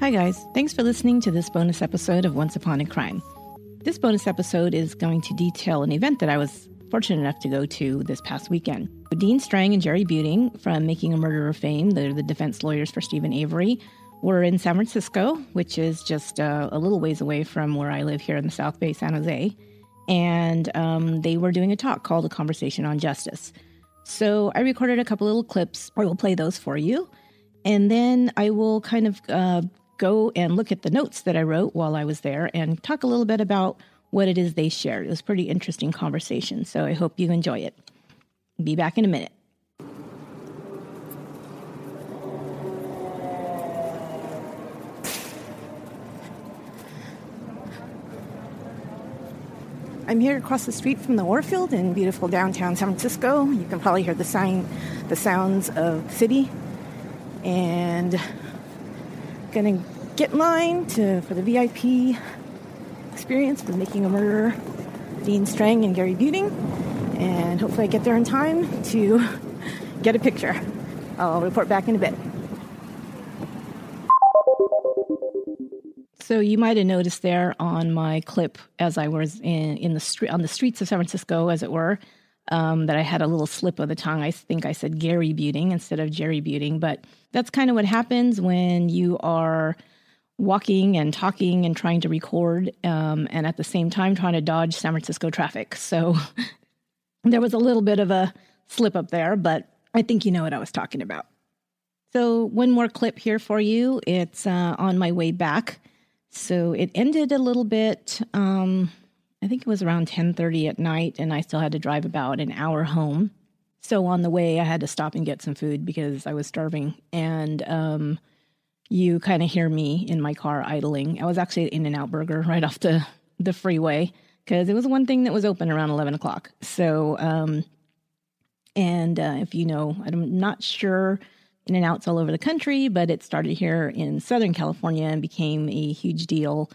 Hi guys, thanks for listening to this bonus episode of Once Upon a Crime. This bonus episode is going to detail an event that I was fortunate enough to go to this past weekend. Dean Strang and Jerry Buting from Making a Murderer fame, they're the defense lawyers for Stephen Avery, were in San Francisco, which is just a little ways away from where I live here in the South Bay, San Jose. And they were doing a talk called A Conversation on Justice. So I recorded a couple little clips. I will play those for you. And then I will kind of go and look at the notes that I wrote while I was there and talk a little bit about what it is they shared. It was a pretty interesting conversation, so I hope you enjoy it. Be back in a minute. I'm here across the street from the Warfield in beautiful downtown San Francisco. You can probably hear the sounds of the city. And going to get in line for the VIP experience with Making a Murderer, Dean Strang and Gary Buting, and hopefully I get there in time to get a picture. I'll report back in a bit. So you might have noticed there on my clip as I was in the street, on the streets of San Francisco, as it were, that I had a little slip of the tongue. I think I said Gary Buting instead of Jerry Buting, but that's kind of what happens when you are walking and talking and trying to record and at the same time trying to dodge San Francisco traffic. So there was a little bit of a slip up there, but I think you know what I was talking about. So one more clip here for you. It's on my way back. So it ended a little bit... I think it was around 10:30 at night, and I still had to drive about an hour home. So on the way, I had to stop and get some food because I was starving. And you kind of hear me in my car idling. I was actually at In-N-Out Burger right off the freeway because it was one thing that was open around 11 o'clock. So, if you know, I'm not sure In-N-Out's all over the country, but it started here in Southern California and became a huge deal.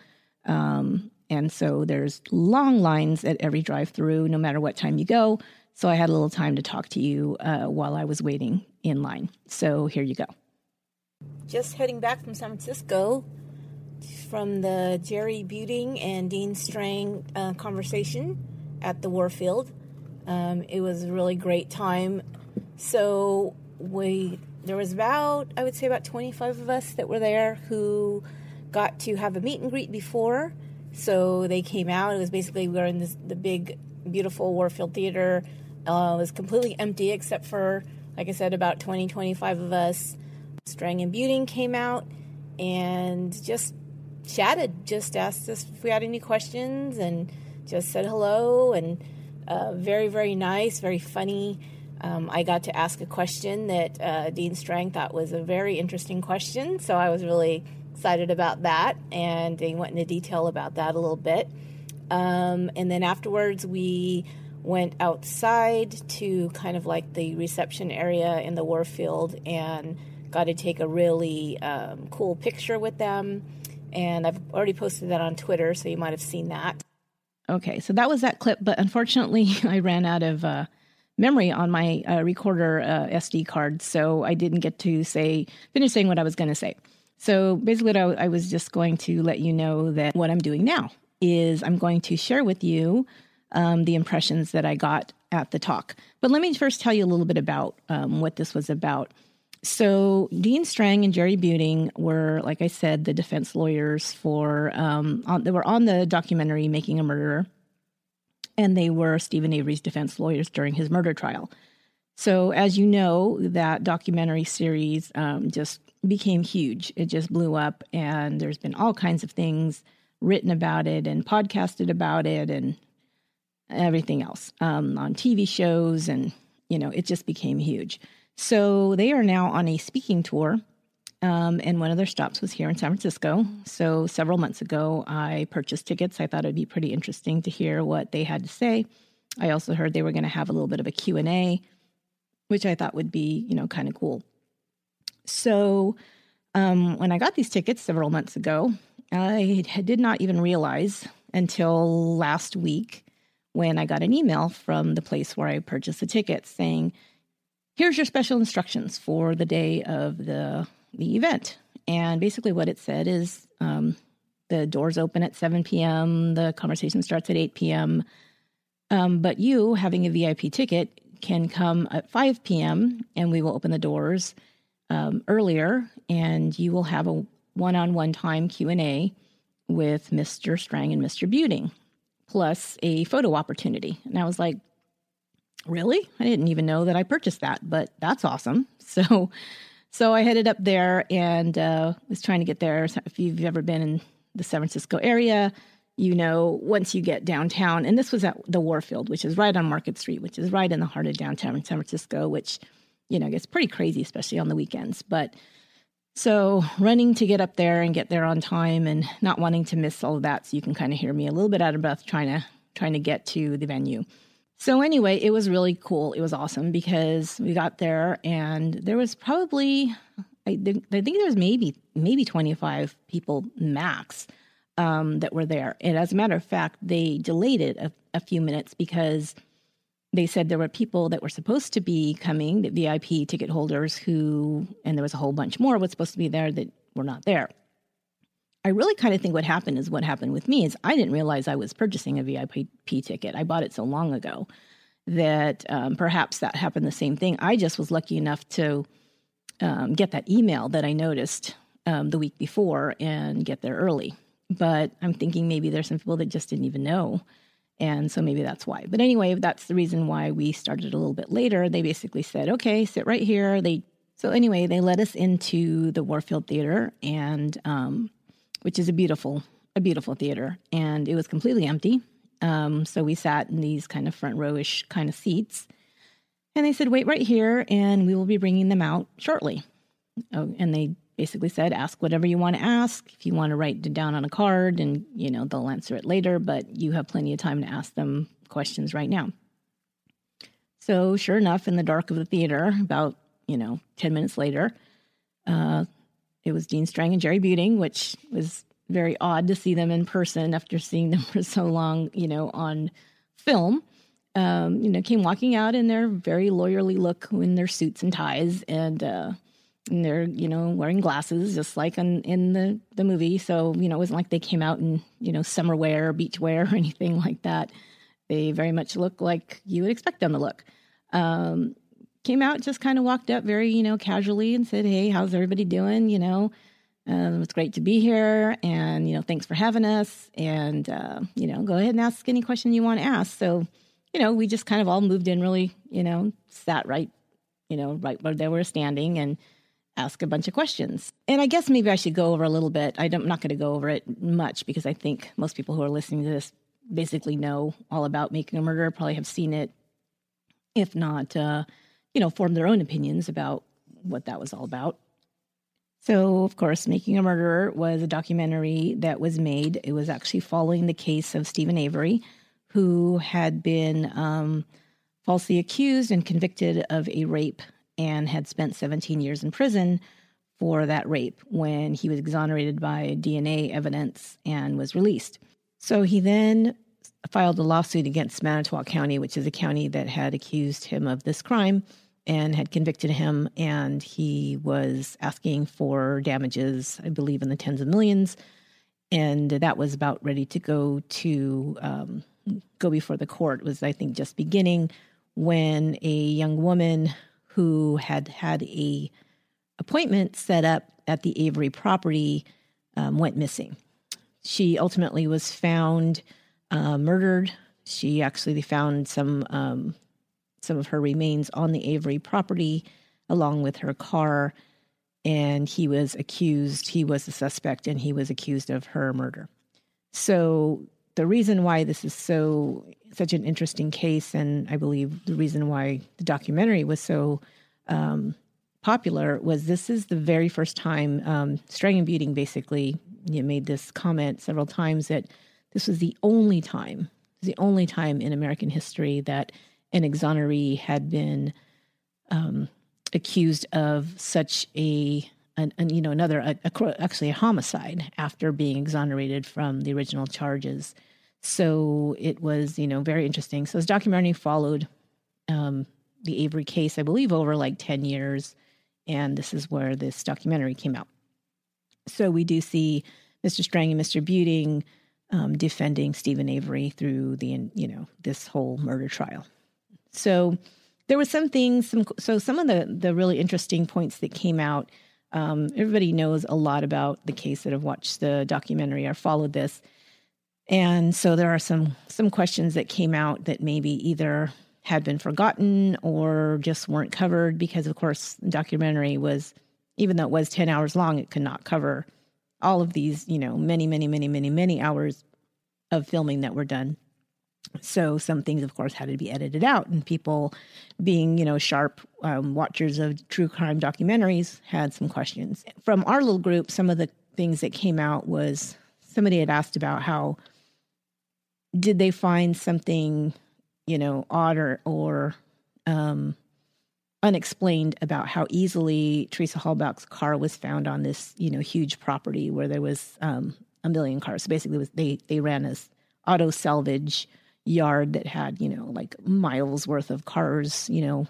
And so there's long lines at every drive-through, no matter what time you go. So I had a little time to talk to you while I was waiting in line. So here you go. Just heading back from San Francisco from the Jerry Buting and Dean Strang conversation at the Warfield. It was a really great time. So there was about, I would say about 25 of us that were there who got to have a meet and greet before. So they came out. It was basically, we were in the big, beautiful Warfield Theater. It was completely empty except for, like I said, about 20, 25 of us. Strang and Buting came out and just chatted, just asked us if we had any questions and just said hello. And very, very nice, very funny. I got to ask a question that Dean Strang thought was a very interesting question. So I was really excited about that, and they went into detail about that a little bit. And then afterwards, we went outside to kind of like the reception area in the Warfield and got to take a really cool picture with them. And I've already posted that on Twitter, so you might have seen that. Okay, so that was that clip, but unfortunately, I ran out of memory on my recorder SD card, so I didn't get to finish saying what I was going to say. So basically, I was just going to let you know that what I'm doing now is I'm going to share with you the impressions that I got at the talk. But let me first tell you a little bit about what this was about. So Dean Strang and Jerry Buting were, like I said, the defense lawyers they were on the documentary Making a Murderer, and they were Stephen Avery's defense lawyers during his murder trial. So as you know, that documentary series just became huge. It just blew up, and there's been all kinds of things written about it and podcasted about it and everything else on TV shows, and it just became huge. So they are now on a speaking tour, and one of their stops was here in San Francisco. So several months ago, I purchased tickets. I thought it'd be pretty interesting to hear what they had to say. I also heard they were going to have a little bit of a Q&A, which I thought would be, kind of cool. So when I got these tickets several months ago, I did not even realize until last week when I got an email from the place where I purchased the tickets saying, here's your special instructions for the day of the event. And basically what it said is the doors open at 7 p.m., the conversation starts at 8 p.m., but you, having a VIP ticket, can come at 5 p.m., and we will open the doors earlier, and you will have a one-on-one time Q&A with Mr. Strang and Mr. Buting, plus a photo opportunity. And I was like, really? I didn't even know that I purchased that, but that's awesome. So I headed up there and was trying to get there. If you've ever been in the San Francisco area, you know, once you get downtown, and this was at the Warfield, which is right on Market Street, which is right in the heart of downtown San Francisco, which, you know, gets pretty crazy, especially on the weekends. But so running to get up there and get there on time and not wanting to miss all of that. So you can kind of hear me a little bit out of breath trying to get to the venue. So anyway, it was really cool. It was awesome because we got there and there was probably, I think there was maybe 25 people max that were there. And as a matter of fact, they delayed it a few minutes because they said there were people that were supposed to be coming, the VIP ticket holders and there was a whole bunch more was supposed to be there that were not there. I really kind of think what happened with me is I didn't realize I was purchasing a VIP ticket. I bought it so long ago that perhaps that happened the same thing. I just was lucky enough to get that email that I noticed the week before and get there early. But I'm thinking maybe there's some people that just didn't even know. And so maybe that's why. But anyway, that's the reason why we started a little bit later. They basically said, okay, sit right here. So anyway, they led us into the Warfield Theater, and which is a beautiful theater. And it was completely empty. So we sat in these kind of front row-ish kind of seats. And they said, wait right here, and we will be bringing them out shortly. Oh, and they basically said, ask whatever you want to ask. If you want to write it down on a card and, you know, they'll answer it later, but you have plenty of time to ask them questions right now. So sure enough, in the dark of the theater, about, 10 minutes later, it was Dean Strang and Jerry Buting, which was very odd to see them in person after seeing them for so long, on film. Came walking out in their very lawyerly look in their suits and ties and they're, wearing glasses just like in the movie. So, it wasn't like they came out in, summer wear, beach wear or anything like that. They very much look like you would expect them to look. Came out, just kind of walked up very, casually and said, hey, how's everybody doing? It's great to be here. And, thanks for having us. And, go ahead and ask any question you want to ask. So, we just kind of all moved in really, sat right where they were standing and ask a bunch of questions. And I guess maybe I should go over a little bit. I'm not going to go over it much because I think most people who are listening to this basically know all about Making a Murderer, probably have seen it, if not, form their own opinions about what that was all about. So, of course, Making a Murderer was a documentary that was made. It was actually following the case of Stephen Avery, who had been falsely accused and convicted of a rape and had spent 17 years in prison for that rape when he was exonerated by DNA evidence and was released. So he then filed a lawsuit against Manitowoc County, which is a county that had accused him of this crime and had convicted him, and he was asking for damages, I believe, in the tens of millions, and that was about ready to go before the court. It was, I think, just beginning when a young woman who had had an appointment set up at the Avery property went missing. She ultimately was found murdered. She actually found some of her remains on the Avery property along with her car, and he was the suspect, and he was accused of her murder. So the reason why this is such an interesting case, and I believe the reason why the documentary was so popular, was this is the very first time Strang and Buting basically made this comment several times that this was the only time in American history that an exoneree had been accused of such a homicide after being exonerated from the original charges. So it was, very interesting. So this documentary followed the Avery case, I believe, over like 10 years. And this is where this documentary came out. So we do see Mr. Strang and Mr. Buting defending Stephen Avery through the, you know, this whole murder trial. So there were some things, some of the really interesting points that came out. Everybody knows a lot about the case that have watched the documentary or followed this. And so there are some questions that came out that maybe either had been forgotten or just weren't covered because, of course, the documentary was, even though it was 10 hours long, it could not cover all of these, you know, many hours of filming that were done. So some things, of course, had to be edited out, and people being, you know, sharp watchers of true crime documentaries had some questions. From our little group, some of the things that came out was somebody had asked about how did they find something, you know, odd or unexplained about how easily Teresa Halbach's car was found on this, you know, huge property where there was a million cars. So basically they ran as auto salvage yard that had, you know, like miles worth of cars, you know,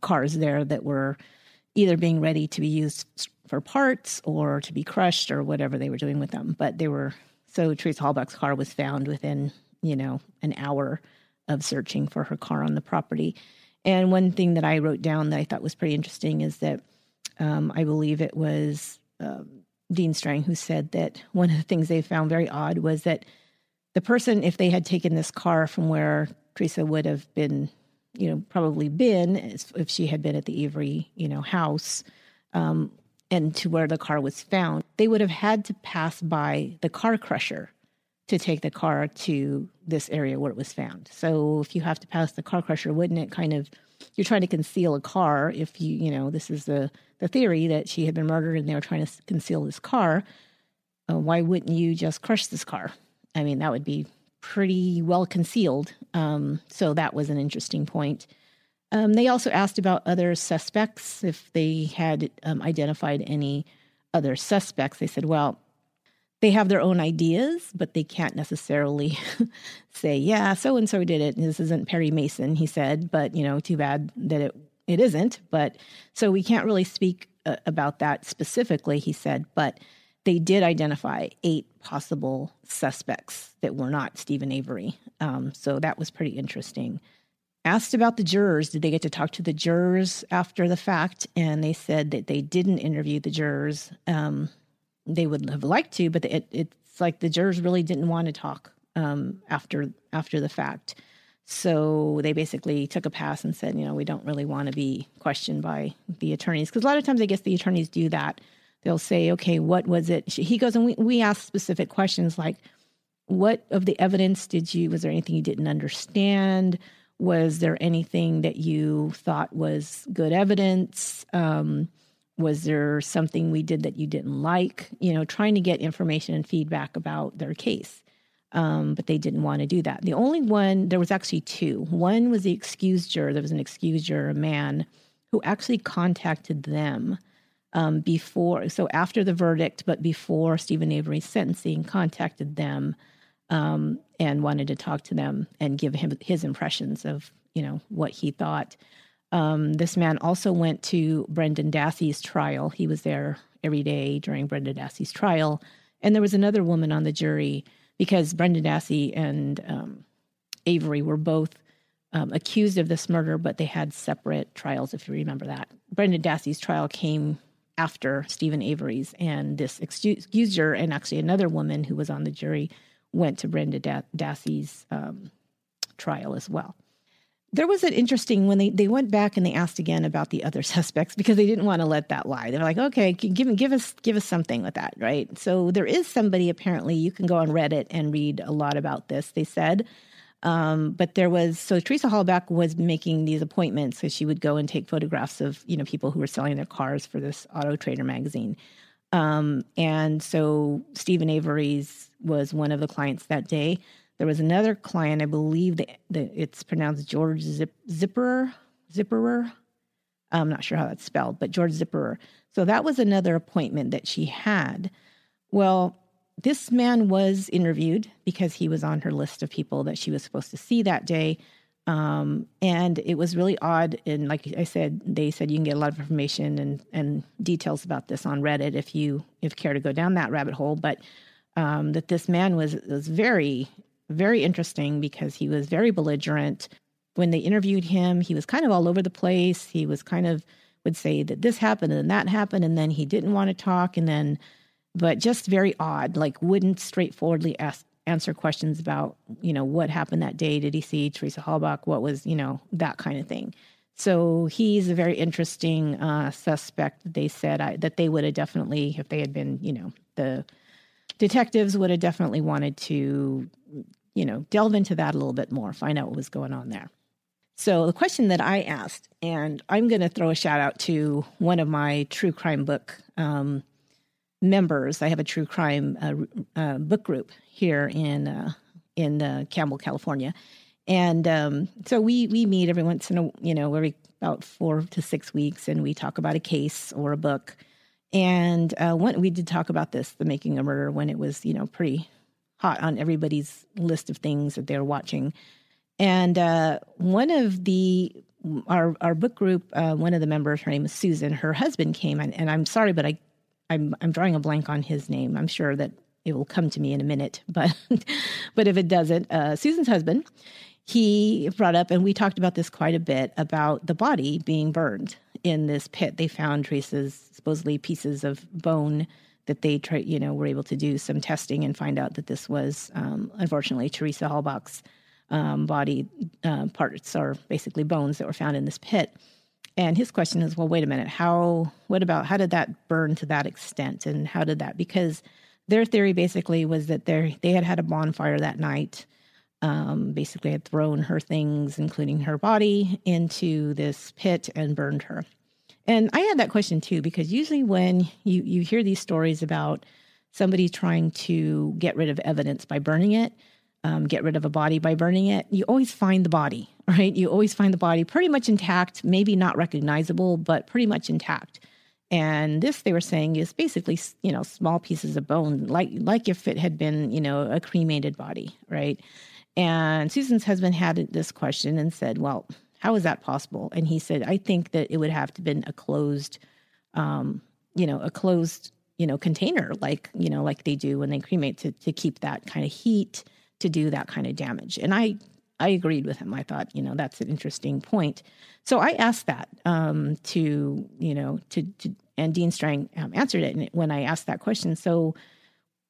cars there that were either being ready to be used for parts or to be crushed or whatever they were doing with them. But they were, so Teresa Halbach's car was found within, you know, an hour of searching for her car on the property. And one thing that I wrote down that I thought was pretty interesting is that I believe it was Dean Strang who said that one of the things they found very odd was that the person, if they had taken this car from where Teresa would have been, you know, probably been, if she had been at the Avery, you know, house and to where the car was found, they would have had to pass by the car crusher to take the car to this area where it was found. So if you have to pass the car crusher, wouldn't it kind of, you're trying to conceal a car if you, you know, this is the theory that she had been murdered and they were trying to conceal this car. Why wouldn't you just crush this car? I mean, that would be pretty well concealed. So that was an interesting point. They also asked about other suspects, if they had identified any other suspects. They said, well, they have their own ideas, but they can't necessarily say, yeah, so-and-so did it. And this isn't Perry Mason, he said, but, you know, too bad that it isn't. But so we can't really speak about that specifically, he said, but they did identify 8 possible suspects that were not Stephen Avery. So that was pretty interesting. Asked about the jurors, did they get to talk to the jurors after the fact? And they said that they didn't interview the jurors. They would have liked to, but it's like the jurors really didn't want to talk after the fact. So they basically took a pass and said, you know, we don't really want to be questioned by the attorneys. Because a lot of times I guess the attorneys do that. They'll say, okay, what was it? He goes, and we ask specific questions like, what of the evidence was there anything you didn't understand? Was there anything that you thought was good evidence? Was there something we did that you didn't like? You know, trying to get information and feedback about their case. But they didn't want to do that. The only one, there was actually 2. One was the excused juror. There was an excused juror, a man, who actually contacted them after the verdict, but before Stephen Avery's sentencing, contacted them and wanted to talk to them and give him his impressions of, you know, what he thought. This man also went to Brendan Dassey's trial. He was there every day during Brendan Dassey's trial. And there was another woman on the jury because Brendan Dassey and Avery were both accused of this murder, but they had separate trials, if you remember that. Brendan Dassey's trial came after Stephen Avery's, and this excuser and actually another woman who was on the jury went to Brendan Dassey's trial as well. There was an interesting, when they went back and they asked again about the other suspects because they didn't want to let that lie. They were like, okay, give us something with that, right? So there is somebody, apparently, you can go on Reddit and read a lot about this, they said. But there was, so Teresa Halbach was making these appointments. So she would go and take photographs of, you know, people who were selling their cars for this Auto Trader magazine. And so Stephen Avery's was one of the clients that day. There was another client, I believe that it's pronounced George Zipperer. I'm not sure how that's spelled, but George Zipperer. So that was another appointment that she had. Well, This man was interviewed because he was on her list of people that she was supposed to see that day. And it was really odd. And like I said, they said you can get a lot of information and details about this on Reddit if you care to go down that rabbit hole. But that this man was very, very interesting because he was very belligerent. When they interviewed him, he was kind of all over the place. He was kind of would say that this happened and that happened, and then he didn't want to talk, and then, but just very odd, like wouldn't straightforwardly answer questions about, you know, what happened that day. Did he see Teresa Halbach? What was, you know, that kind of thing. So he's a very interesting suspect. They said that they would have definitely, if they had been, you know, the detectives would have definitely wanted to, you know, delve into that a little bit more, find out what was going on there. So the question that I asked, and I'm going to throw a shout out to one of my true crime book members. I have a true crime book group here in Campbell, California, and so we meet every once in a, you know, every about 4 to 6 weeks, and we talk about a case or a book. And we did talk about this, the Making a Murderer, when it was, you know, pretty hot on everybody's list of things that they're watching. And one of the our book group, one of the members, her name is Susan. Her husband came, and I'm sorry, but I'm drawing a blank on his name. I'm sure that it will come to me in a minute, but if it doesn't, Susan's husband, he brought up, and we talked about this quite a bit, about the body being burned in this pit. They found Teresa's supposedly pieces of bone that they were able to do some testing and find out that this was unfortunately Teresa Halbach's body parts, are basically bones that were found in this pit. And his question is, well, wait a minute, how did that burn to that extent? And how did that, because their theory basically was that they had a bonfire that night, basically had thrown her things, including her body, into this pit and burned her. And I had that question too, because usually when you hear these stories about somebody trying to get rid of evidence by burning it, get rid of a body by burning it, you always find the body, right? You always find the body pretty much intact, maybe not recognizable, but pretty much intact. And this, they were saying, is basically, you know, small pieces of bone, like if it had been, you know, a cremated body, right? And Susan's husband had this question and said, well, how is that possible? And he said, I think that it would have to been a closed, container, like they do when they cremate to keep that kind of heat, to do that kind of damage. And I agreed with him. I thought, you know, that's an interesting point. So I asked that and Dean Strang answered it when I asked that question. So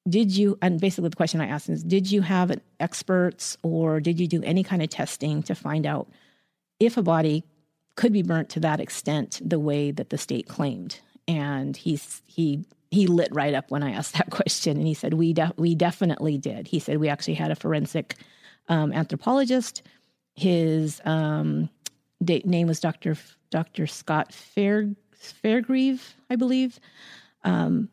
basically the question I asked is, did you have experts or did you do any kind of testing to find out if a body could be burnt to that extent the way that the state claimed? And he lit right up when I asked that question. And he said, we definitely did. He said, we actually had a forensic anthropologist. His name was Dr. Scott Fairgrieve, I believe.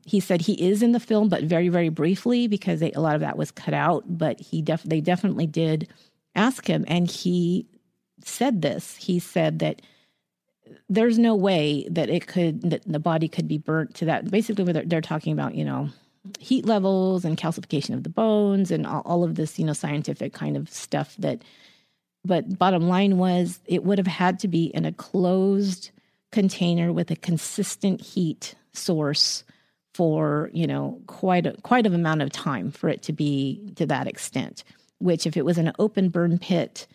He said he is in the film, but very, very briefly, because a lot of that was cut out. But they definitely did ask him. And he said this. He said that there's no way that that the body could be burnt to that. Basically, where they're talking about, you know, heat levels and calcification of the bones and all of this, you know, scientific kind of stuff that, but bottom line was it would have had to be in a closed container with a consistent heat source for, you know, quite an amount of time for it to be to that extent, which if it was in an open burn pit,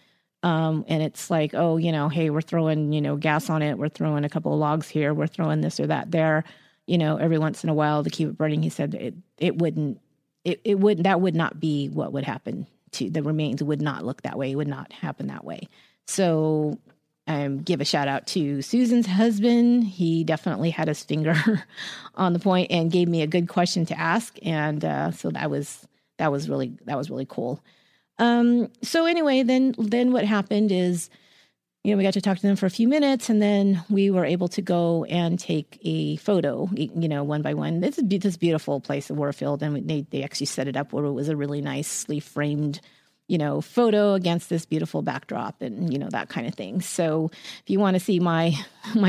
and it's like, oh, you know, hey, we're throwing, you know, gas on it. We're throwing a couple of logs here. We're throwing this or that there, you know, every once in a while to keep it burning. He said it wouldn't, that would not be what would happen to the remains. Would not look that way. It would not happen that way. So give a shout out to Susan's husband. He definitely had his finger on the point and gave me a good question to ask. And so that was really cool. So anyway, then what happened is, you know, we got to talk to them for a few minutes and then we were able to go and take a photo, you know, one by one. It's this beautiful place in Warfield, and they actually set it up where it was a really nicely framed, you know, photo against this beautiful backdrop and, you know, that kind of thing. So if you want to see my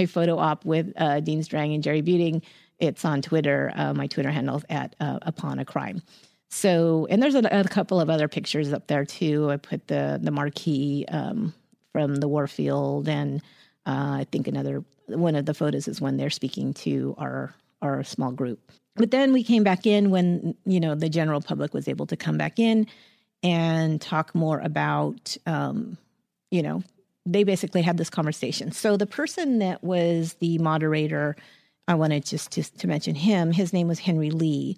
photo op with Dean Strang and Jerry Buting, it's on Twitter. My Twitter handle's at Upon a Crime. So, and there's a couple of other pictures up there too. I put the marquee from the Warfield, and I think another one of the photos is when they're speaking to our small group. But then we came back in when, you know, the general public was able to come back in and talk more about, you know, they basically had this conversation. So the person that was the moderator, I wanted just to mention him. His name was Henry Lee,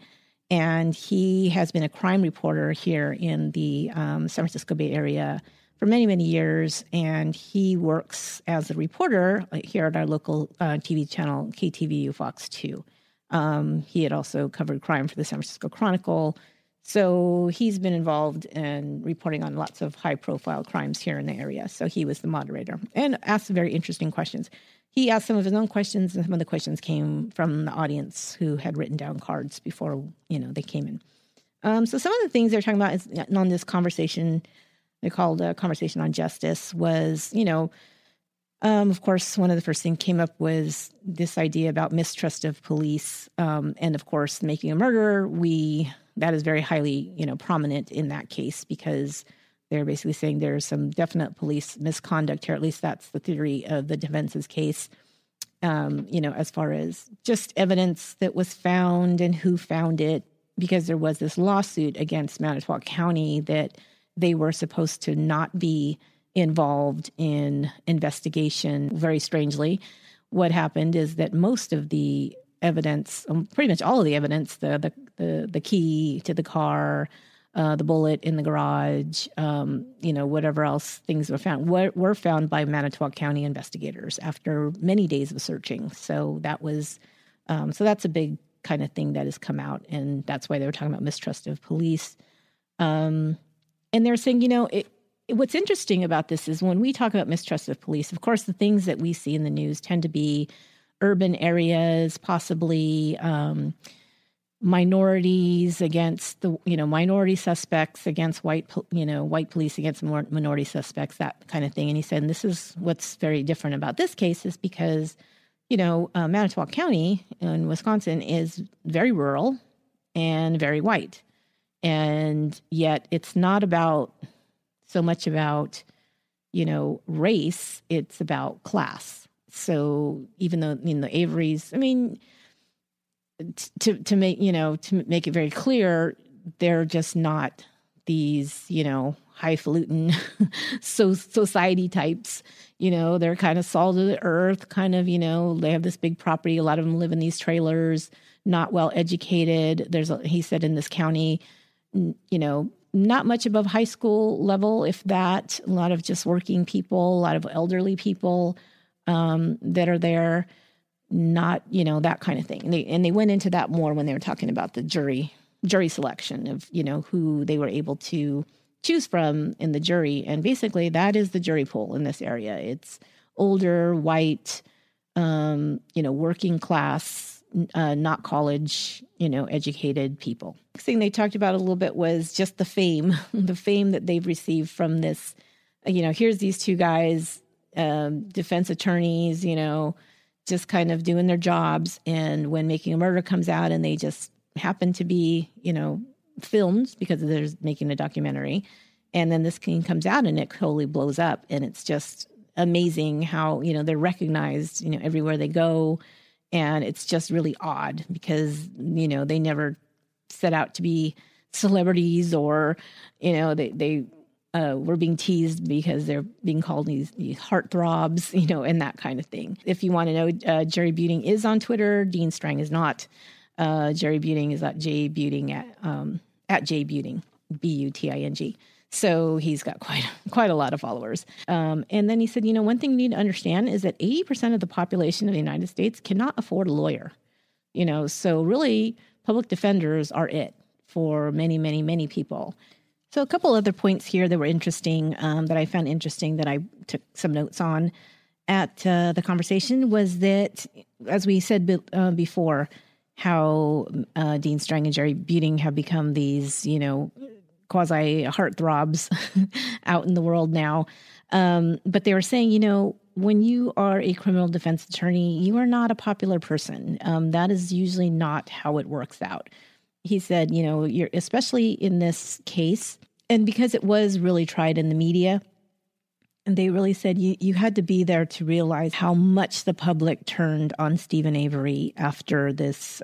and he has been a crime reporter here in the San Francisco Bay Area for many, many years. And he works as a reporter here at our local TV channel, KTVU Fox 2. He had also covered crime for the San Francisco Chronicle. So he's been involved in reporting on lots of high-profile crimes here in the area. So he was the moderator and asked some very interesting questions. He asked some of his own questions, and some of the questions came from the audience who had written down cards before, you know, they came in. So some of the things they're talking about is on this conversation, they called A Conversation on Justice, was, you know, of course, one of the first things came up was this idea about mistrust of police. And of course, Making a Murderer, that is very highly, you know, prominent in that case, because they're basically saying there's some definite police misconduct here. At least that's the theory of the defense's case, you know, as far as just evidence that was found and who found it, because there was this lawsuit against Manitowoc County that they were supposed to not be involved in investigation. Very strangely, what happened is that most of the evidence, pretty much all of the evidence, the key to the car, the bullet in the garage, you know, whatever else things were found, were found by Manitowoc County investigators after many days of searching. So that was, so that's a big kind of thing that has come out, and that's why they were talking about mistrust of police. And they're saying, you know, what's interesting about this is when we talk about mistrust of police, of course, the things that we see in the news tend to be urban areas, possibly, minorities against the, you know, minority suspects against white, you know, white police against minority suspects, that kind of thing. And he said, and this is what's very different about this case is because, you know, Manitowoc County in Wisconsin is very rural and very white. And yet it's not about so much about, you know, race, it's about class. So even though, you know, Avery's, I mean, to make it very clear, they're just not these, you know, highfalutin society types. You know, they're kind of salt of the earth, kind of, you know, they have this big property. A lot of them live in these trailers, not well educated. He said in this county, you know, not much above high school level, if that. A lot of just working people, a lot of elderly people that are there. Not, you know, that kind of thing. And they went into that more when they were talking about the jury selection of, you know, who they were able to choose from in the jury. And basically that is the jury pool in this area. It's older, white, you know, working class, not college, you know, educated people. Next thing they talked about a little bit was just the fame that they've received from this, you know, here's these two guys, defense attorneys, you know, just kind of doing their jobs. And when Making a Murderer comes out and they just happen to be, you know, filmed because they're making a documentary. And then this thing comes out and it totally blows up. And it's just amazing how, you know, they're recognized, you know, everywhere they go. And it's just really odd because, you know, they never set out to be celebrities or, you know, they were being teased because they're being called these heartthrobs, you know, and that kind of thing. If you want to know, Jerry Buting is on Twitter. Dean Strang is not. Jerry Buting is at J Buting at J Buting, Buting. So he's got quite a lot of followers. And then he said, you know, one thing you need to understand is that 80% of the population of the United States cannot afford a lawyer. You know, so really public defenders are it for many, many, many people. So a couple other points here that were interesting, that I found interesting that I took some notes on at the conversation was that, as we said before, how Dean Strang and Jerry Buting have become these, you know, quasi-heartthrobs out in the world now. But they were saying, you know, when you are a criminal defense attorney, you are not a popular person. That is usually not how it works out. he said, you know, you're especially in this case, and because it was really tried in the media, and they really said you had to be there to realize how much the public turned on Stephen Avery after this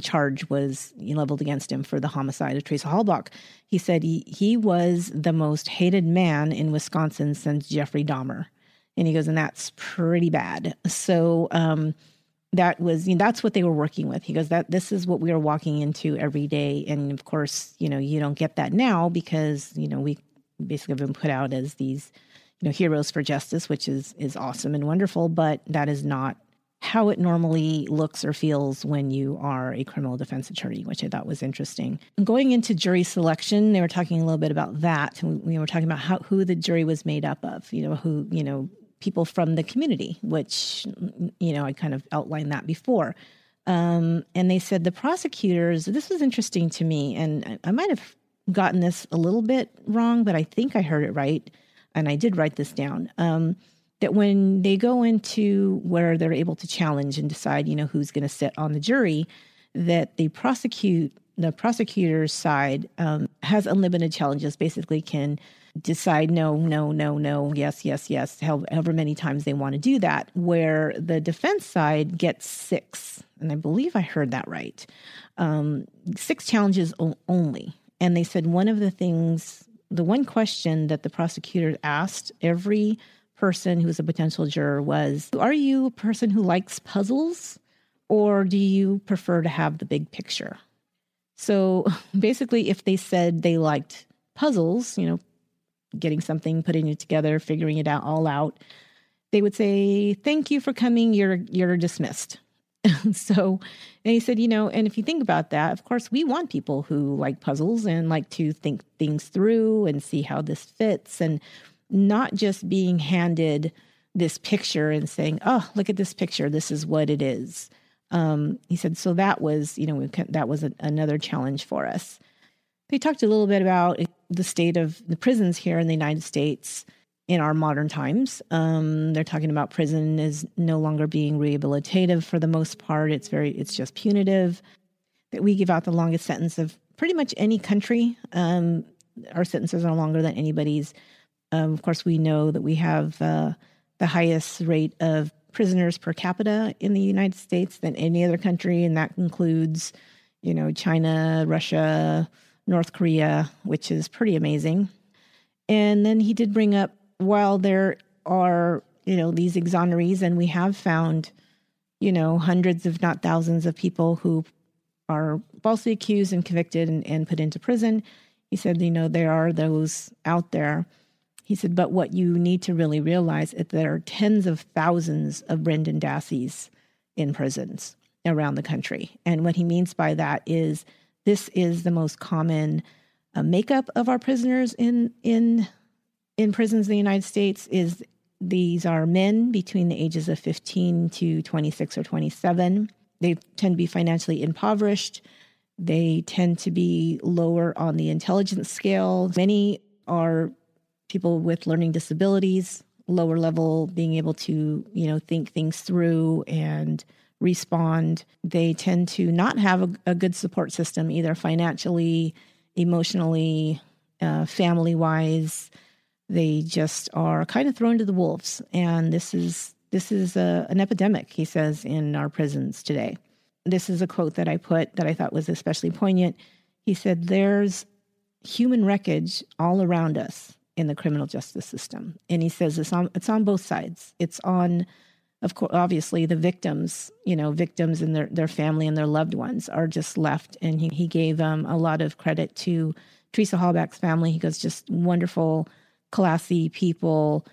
charge was leveled against him for the homicide of Teresa Halbach. He said he was the most hated man in Wisconsin since Jeffrey Dahmer. And he goes, and that's pretty bad. So that was, that's what they were working with. He goes, that this is what we are walking into every day. And of course, you don't get that now because, we basically have been put out as these, heroes for justice, which is awesome and wonderful, but that is not how it normally looks or feels when you are a criminal defense attorney, which I thought was interesting. Going into jury selection, they were talking a little bit about that. We were talking about who the jury was made up of, people from the community, which, I kind of outlined that before. And they said the prosecutors, this was interesting to me, and I might have gotten this a little bit wrong, but I think I heard it right, and I did write this down, that when they go into where they're able to challenge and decide, who's going to sit on the jury, that the prosecutor's side has unlimited challenges, basically can decide no, yes, however many times they want to do that, where the defense side gets 6. And I believe I heard that right. 6 challenges only. And they said one of the things, the one question that the prosecutor asked every person who was a potential juror was, are you a person who likes puzzles or do you prefer to have the big picture? So basically, if they said they liked puzzles, getting something, putting it together, figuring it out all out, they would say, thank you for coming. You're dismissed. So, and he said, and if you think about that, of course, we want people who like puzzles and like to think things through and see how this fits, and not just being handed this picture and saying, oh, look at this picture. This is what it is. He said, so that was, that was another challenge for us. They talked a little bit about the state of the prisons here in the United States in our modern times. They're talking about prison is no longer being rehabilitative for the most part. It's just punitive, that we give out the longest sentence of pretty much any country. Our sentences are longer than anybody's. Of course, we know that we have the highest rate of prisoners per capita in the United States than any other country, and that includes, China, Russia, North Korea, which is pretty amazing. And then he did bring up, while there are, these exonerees, and we have found, hundreds if not thousands of people who are falsely accused and convicted and put into prison, he said, there are those out there. He said, but what you need to really realize is there are tens of thousands of Brendan Dasseys in prisons around the country. And what he means by that is this is the most common makeup of our prisoners in prisons in the United States. Is these are men between the ages of 15 to 26 or 27. They tend to be financially impoverished. They tend to be lower on the intelligence scale. Many are people with learning disabilities, lower level, being able to, think things through and respond. They tend to not have a good support system, either financially, emotionally, family-wise. They just are kind of thrown to the wolves. And this is an epidemic, he says, in our prisons today. This is a quote that I put that I thought was especially poignant. He said, there's human wreckage all around us in the criminal justice system. And he says it's on both sides. It's on, of course, obviously the victims, victims and their family and their loved ones are just left. And he gave a lot of credit to Teresa Halbach's family. He goes, just wonderful, classy people,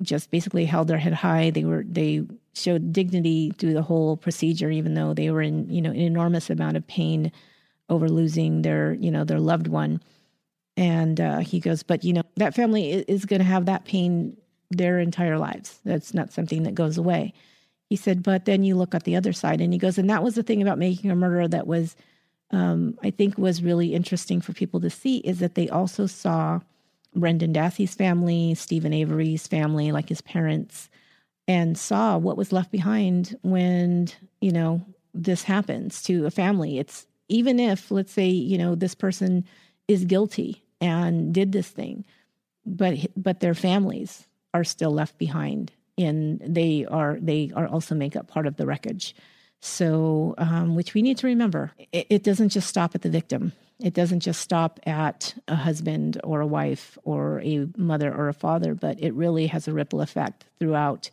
just basically held their head high. They showed dignity through the whole procedure, even though they were in, an enormous amount of pain over losing their, their loved one. And he goes, but, that family is going to have that pain their entire lives. That's not something that goes away. He said, but then you look at the other side. And he goes, and that was the thing about Making a Murderer that was, I think, was really interesting for people to see, is that they also saw Brendan Dassey's family, Stephen Avery's family, like his parents, and saw what was left behind when, this happens to a family. It's even if, let's say, you know, this person is guilty and did this thing, but their families are still left behind, and they are also make up part of the wreckage. So, which we need to remember, it doesn't just stop at the victim. It doesn't just stop at a husband or a wife or a mother or a father, but it really has a ripple effect throughout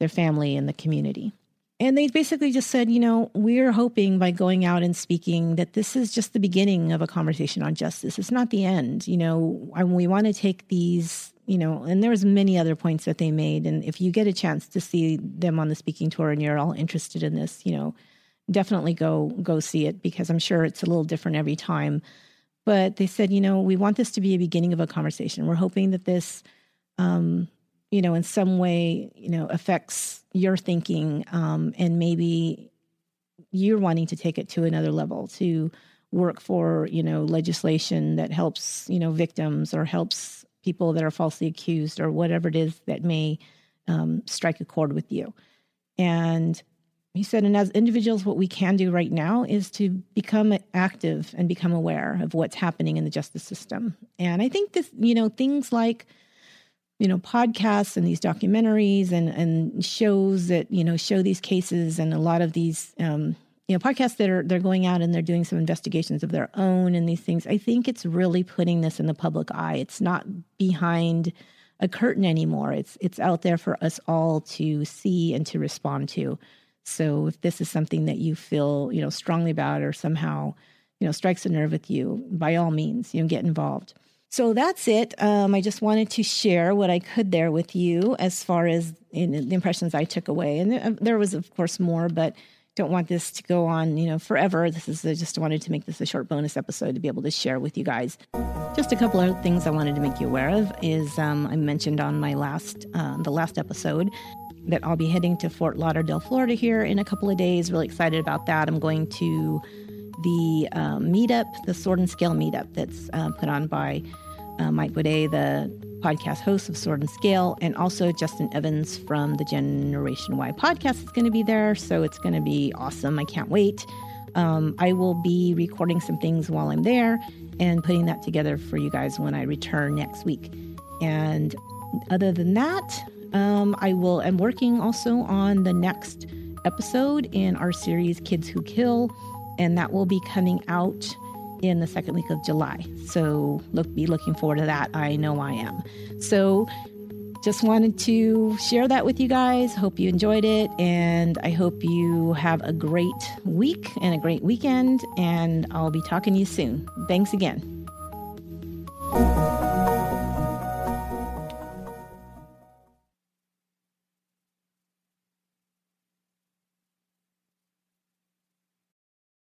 their family and the community. And they basically just said, you know, we're hoping by going out and speaking that this is just the beginning of a conversation on justice. It's not the end, you know, and we want to take these, you know, and there was many other points that they made. And if you get a chance to see them on the speaking tour and you're all interested in this, you know, definitely go see it, because I'm sure it's a little different every time. But they said, you know, we want this to be a beginning of a conversation. We're hoping that this, you know, in some way, you know, affects your thinking, and maybe you're wanting to take it to another level, to work for, you know, legislation that helps, you know, victims or helps people that are falsely accused or whatever it is that may strike a chord with you. And he said, and as individuals, what we can do right now is to become active and become aware of what's happening in the justice system. And I think this, you know, things like, you know, podcasts and these documentaries and shows that, you know, show these cases, and a lot of these, you know, podcasts that are, they're going out and they're doing some investigations of their own and these things. I think it's really putting this in the public eye. It's not behind a curtain anymore. It's out there for us all to see and to respond to. So if this is something that you feel, you know, strongly about, or somehow, you know, strikes a nerve with you, by all means, you know, get involved. So that's it. I just wanted to share what I could there with you as far as the impressions I took away. And there was, of course, more, but don't want this to go on, you know, forever. I just wanted to make this a short bonus episode to be able to share with you guys. Just a couple of things I wanted to make you aware of is I mentioned on my last episode that I'll be heading to Fort Lauderdale, Florida here in a couple of days. Really excited about that. I'm going to the meetup, the Sword and Scale meetup that's put on by Mike Wade, the podcast host of Sword and Scale, and also Justin Evans from the Generation Y podcast is going to be there. So it's going to be awesome. I can't wait. I will be recording some things while I'm there and putting that together for you guys when I return next week. And other than that, I'm working also on the next episode in our series, Kids Who Kill, and that will be coming out in the second week of July. So be looking forward to that. I know I am. So just wanted to share that with you guys. Hope you enjoyed it, and I hope you have a great week and a great weekend, and I'll be talking to you soon. Thanks again.